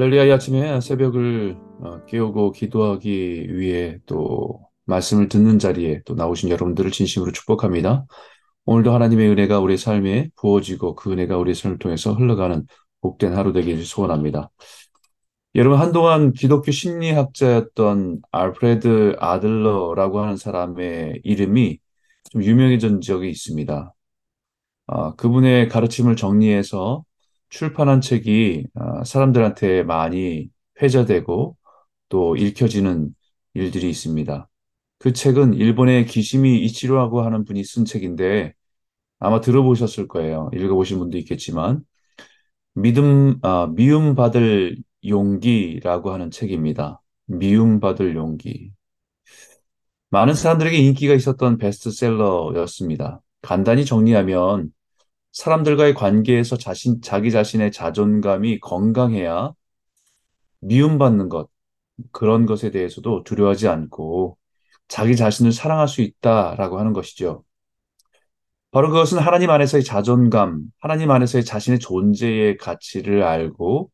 할렐루야. 이 아침에 새벽을 깨우고 기도하기 위해 또 말씀을 듣는 자리에 또 나오신 여러분들을 진심으로 축복합니다. 오늘도 하나님의 은혜가 우리 삶에 부어지고 그 은혜가 우리 삶을 통해서 흘러가는 복된 하루 되길 소원합니다. 여러분, 한동안 기독교 심리학자였던 알프레드 아들러라고 하는 사람의 이름이 좀 유명해진 적이 있습니다. 그분의 가르침을 정리해서 출판한 책이 사람들한테 많이 회자되고 또 읽혀지는 일들이 있습니다. 그 책은 일본의 기시미 이치로라고 하는 분이 쓴 책인데 아마 들어보셨을 거예요. 읽어보신 분도 있겠지만 미움받을 용기라고 하는 책입니다. 미움받을 용기. 많은 사람들에게 인기가 있었던 베스트셀러였습니다. 간단히 정리하면 사람들과의 관계에서 자기 자신의 자존감이 건강해야 미움받는 것, 그런 것에 대해서도 두려워하지 않고 자기 자신을 사랑할 수 있다라고 하는 것이죠. 바로 그것은 하나님 안에서의 자존감, 하나님 안에서의 자신의 존재의 가치를 알고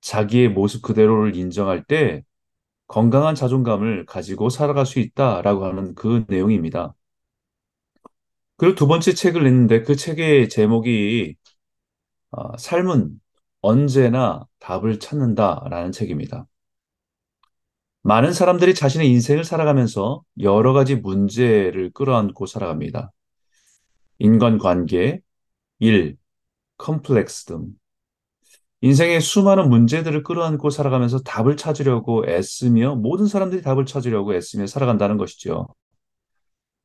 자기의 모습 그대로를 인정할 때 건강한 자존감을 가지고 살아갈 수 있다라고 하는 그 내용입니다. 그리고 두 번째 책을 냈는데 그 책의 제목이 삶은 언제나 답을 찾는다라는 책입니다. 많은 사람들이 자신의 인생을 살아가면서 여러 가지 문제를 끌어안고 살아갑니다. 인간관계, 일, 컴플렉스 등 인생의 수많은 문제들을 끌어안고 살아가면서 답을 찾으려고 애쓰며 모든 사람들이 답을 찾으려고 애쓰며 살아간다는 것이죠.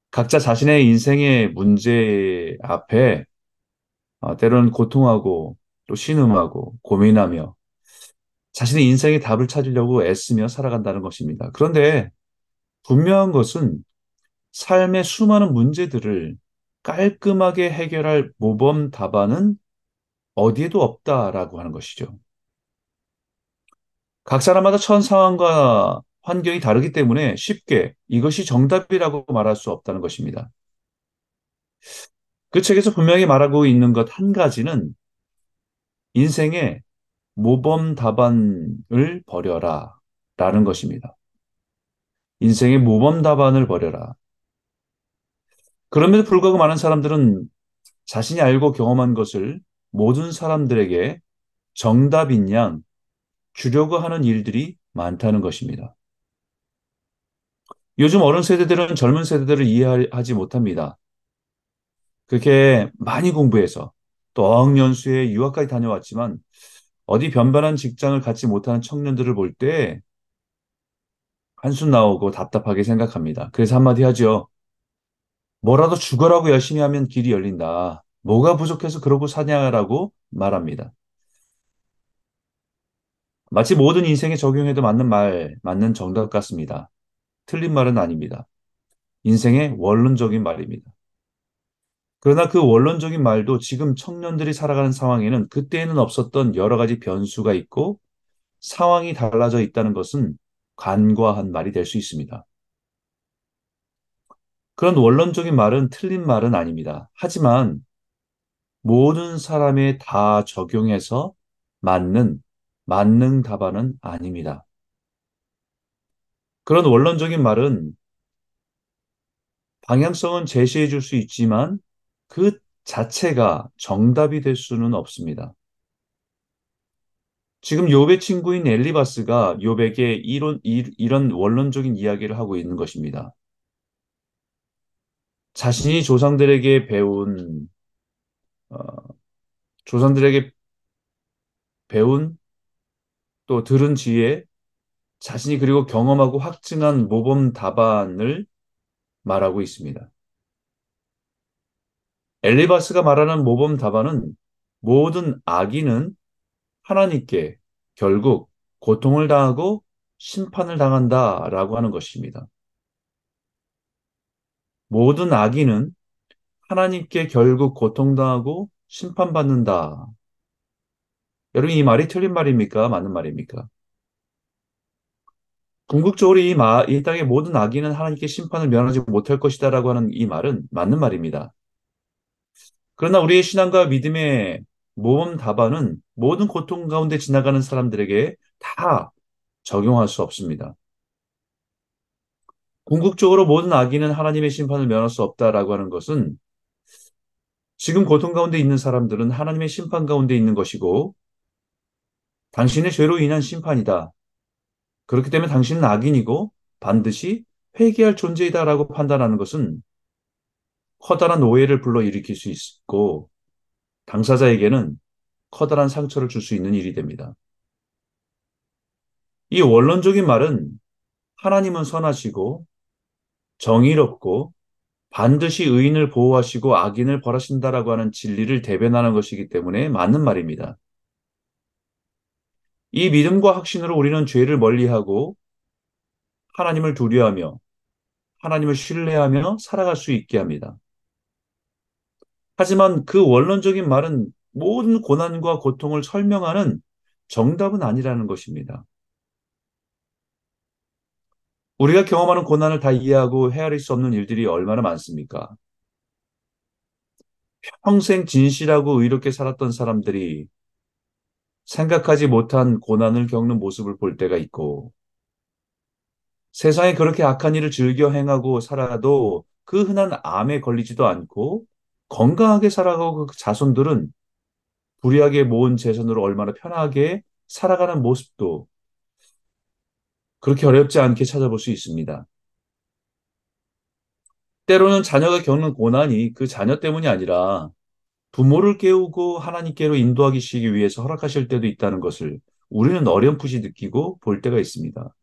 각자 자신의 인생의 문제 앞에 때로는 고통하고 또 신음하고 고민하며 자신의 인생의 답을 찾으려고 애쓰며 살아간다는 것입니다. 그런데 분명한 것은 삶의 수많은 문제들을 깔끔하게 해결할 모범 답안은 어디에도 없다라고 하는 것이죠. 각 사람마다 처한 상황과 환경이 다르기 때문에 쉽게 이것이 정답이라고 말할 수 없다는 것입니다. 그 책에서 분명히 말하고 있는 것 한 가지는 인생의 모범 답안을 버려라 라는 것입니다. 인생의 모범 답안을 버려라. 그럼에도 불구하고 많은 사람들은 자신이 알고 경험한 것을 모든 사람들에게 정답인 양 주려고 하는 일들이 많다는 것입니다. 요즘 어른 세대들은 젊은 세대들을 이해하지 못합니다. 그렇게 많이 공부해서 또 어학연수에 유학까지 다녀왔지만 어디 변변한 직장을 갖지 못하는 청년들을 볼 때 한숨 나오고 답답하게 생각합니다. 그래서 한마디 하죠. 뭐라도 죽어라고 열심히 하면 길이 열린다. 뭐가 부족해서 그러고 사냐라고 말합니다. 마치 모든 인생에 적용해도 맞는 정답 같습니다. 틀린 말은 아닙니다. 인생의 원론적인 말입니다. 그러나 그 원론적인 말도 지금 청년들이 살아가는 상황에는 그때에는 없었던 여러 가지 변수가 있고 상황이 달라져 있다는 것은 간과한 말이 될 수 있습니다. 그런 원론적인 말은 틀린 말은 아닙니다. 하지만 모든 사람에 다 적용해서 맞는 만능 답안은 아닙니다. 그런 원론적인 말은 방향성은 제시해 줄 수 있지만 그 자체가 정답이 될 수는 없습니다. 지금 욥의 친구인 엘리바스가 욥에게 이런 원론적인 이야기를 하고 있는 것입니다. 자신이 조상들에게 배운 또 들은 지혜, 자신이 그리고 경험하고 확증한 모범 답안을 말하고 있습니다. 엘리바스가 말하는 모범 답안은 모든 악인은 하나님께 결국 고통을 당하고 심판을 당한다라고 하는 것입니다. 모든 악인은 하나님께 결국 고통당하고 심판받는다. 여러분, 이 말이 틀린 말입니까? 맞는 말입니까? 궁극적으로 이 땅의 모든 악인은 하나님께 심판을 면하지 못할 것이다 라고 하는 이 말은 맞는 말입니다. 그러나 우리의 신앙과 믿음의 모범 답안은 모든 고통 가운데 지나가는 사람들에게 다 적용할 수 없습니다. 궁극적으로 모든 악인은 하나님의 심판을 면할 수 없다라고 하는 것은 지금 고통 가운데 있는 사람들은 하나님의 심판 가운데 있는 것이고 당신의 죄로 인한 심판이다. 그렇기 때문에 당신은 악인이고 반드시 회개할 존재이다라고 판단하는 것은 커다란 오해를 불러일으킬 수 있고 당사자에게는 커다란 상처를 줄 수 있는 일이 됩니다. 이 원론적인 말은 하나님은 선하시고 정의롭고 반드시 의인을 보호하시고 악인을 벌하신다라고 하는 진리를 대변하는 것이기 때문에 맞는 말입니다. 이 믿음과 확신으로 우리는 죄를 멀리하고 하나님을 두려워하며 하나님을 신뢰하며 살아갈 수 있게 합니다. 하지만 그 원론적인 말은 모든 고난과 고통을 설명하는 정답은 아니라는 것입니다. 우리가 경험하는 고난을 다 이해하고 헤아릴 수 없는 일들이 얼마나 많습니까? 평생 진실하고 의롭게 살았던 사람들이 생각하지 못한 고난을 겪는 모습을 볼 때가 있고 세상에 그렇게 악한 일을 즐겨 행하고 살아도 그 흔한 암에 걸리지도 않고 건강하게 살아가고 그 자손들은 불의하게 모은 재산으로 얼마나 편하게 살아가는 모습도 그렇게 어렵지 않게 찾아볼 수 있습니다. 때로는 자녀가 겪는 고난이 그 자녀 때문이 아니라 부모를 깨우고 하나님께로 인도하시기 위해서 허락하실 때도 있다는 것을 우리는 어렴풋이 느끼고 볼 때가 있습니다.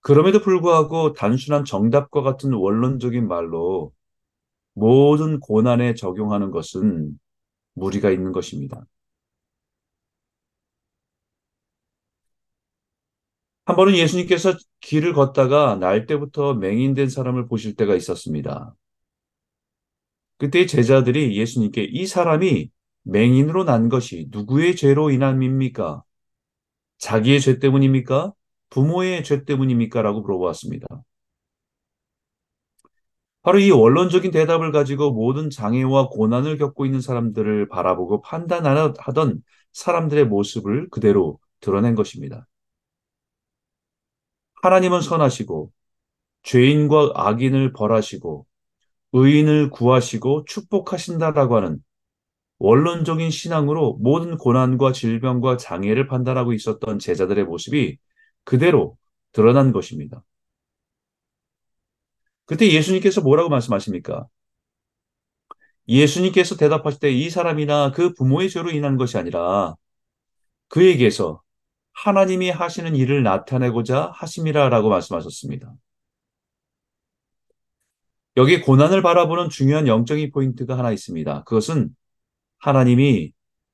그럼에도 불구하고 단순한 정답과 같은 원론적인 말로 모든 고난에 적용하는 것은 무리가 있는 것입니다. 한 번은 예수님께서 길을 걷다가 날때부터 맹인된 사람을 보실 때가 있었습니다. 그때 제자들이 예수님께 이 사람이 맹인으로 난 것이 누구의 죄로 인함입니까? 자기의 죄 때문입니까? 부모의 죄 때문입니까? 라고 물어보았습니다. 바로 이 원론적인 대답을 가지고 모든 장애와 고난을 겪고 있는 사람들을 바라보고 판단하던 사람들의 모습을 그대로 드러낸 것입니다. 하나님은 선하시고 죄인과 악인을 벌하시고 의인을 구하시고 축복하신다라고 하는 원론적인 신앙으로 모든 고난과 질병과 장애를 판단하고 있었던 제자들의 모습이 그대로 드러난 것입니다. 그때 예수님께서 뭐라고 말씀하십니까? 예수님께서 대답하실 때 이 사람이나 그 부모의 죄로 인한 것이 아니라 그에게서 하나님이 하시는 일을 나타내고자 하심이라라고 말씀하셨습니다. 여기 고난을 바라보는 중요한 영적인 포인트가 하나 있습니다. 그것은 하나님이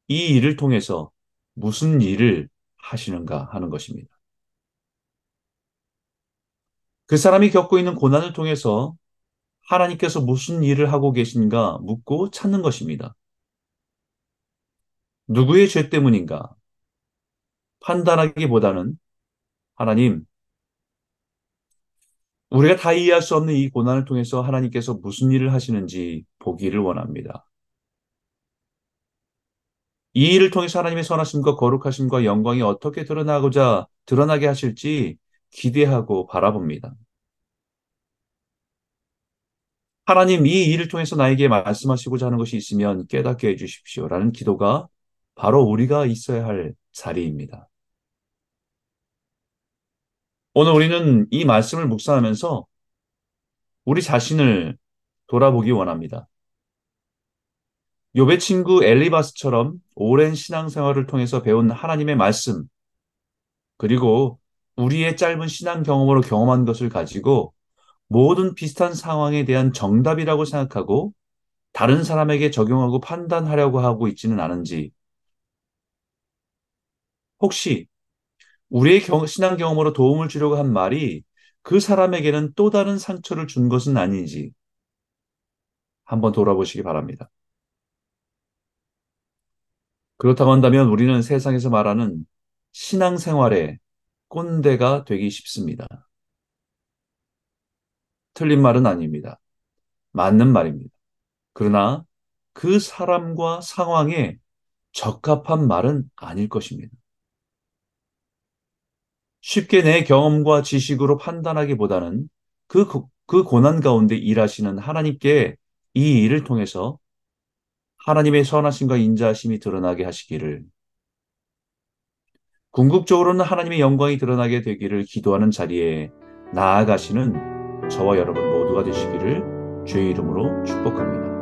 이 일을 통해서 무슨 일을 하시는가 하는 것입니다. 그 사람이 겪고 있는 고난을 통해서 하나님께서 무슨 일을 하고 계신가 묻고 찾는 것입니다. 누구의 죄 때문인가? 판단하기보다는 하나님, 우리가 다 이해할 수 없는 이 고난을 통해서 하나님께서 무슨 일을 하시는지 보기를 원합니다. 이 일을 통해서 하나님의 선하심과 거룩하심과 영광이 어떻게 드러나게 하실지 기대하고 바라봅니다. 하나님, 이 일을 통해서 나에게 말씀하시고자 하는 것이 있으면 깨닫게 해주십시오라는 기도가 바로 우리가 있어야 할 자리입니다. 오늘 우리는 이 말씀을 묵상하면서 우리 자신을 돌아보기 원합니다. 욥의 친구 엘리바스처럼 오랜 신앙생활을 통해서 배운 하나님의 말씀 그리고 우리의 짧은 신앙 경험으로 경험한 것을 가지고 모든 비슷한 상황에 대한 정답이라고 생각하고 다른 사람에게 적용하고 판단하려고 하고 있지는 않은지 혹시 우리의 신앙 경험으로 도움을 주려고 한 말이 그 사람에게는 또 다른 상처를 준 것은 아닌지 한번 돌아보시기 바랍니다. 그렇다고 한다면 우리는 세상에서 말하는 신앙생활의 꼰대가 되기 쉽습니다. 틀린 말은 아닙니다. 맞는 말입니다. 그러나 그 사람과 상황에 적합한 말은 아닐 것입니다. 쉽게 내 경험과 지식으로 판단하기보다는 그 고난 가운데 일하시는 하나님께 이 일을 통해서 하나님의 선하심과 인자하심이 드러나게 하시기를, 궁극적으로는 하나님의 영광이 드러나게 되기를 기도하는 자리에 나아가시는 저와 여러분 모두가 되시기를 주의 이름으로 축복합니다.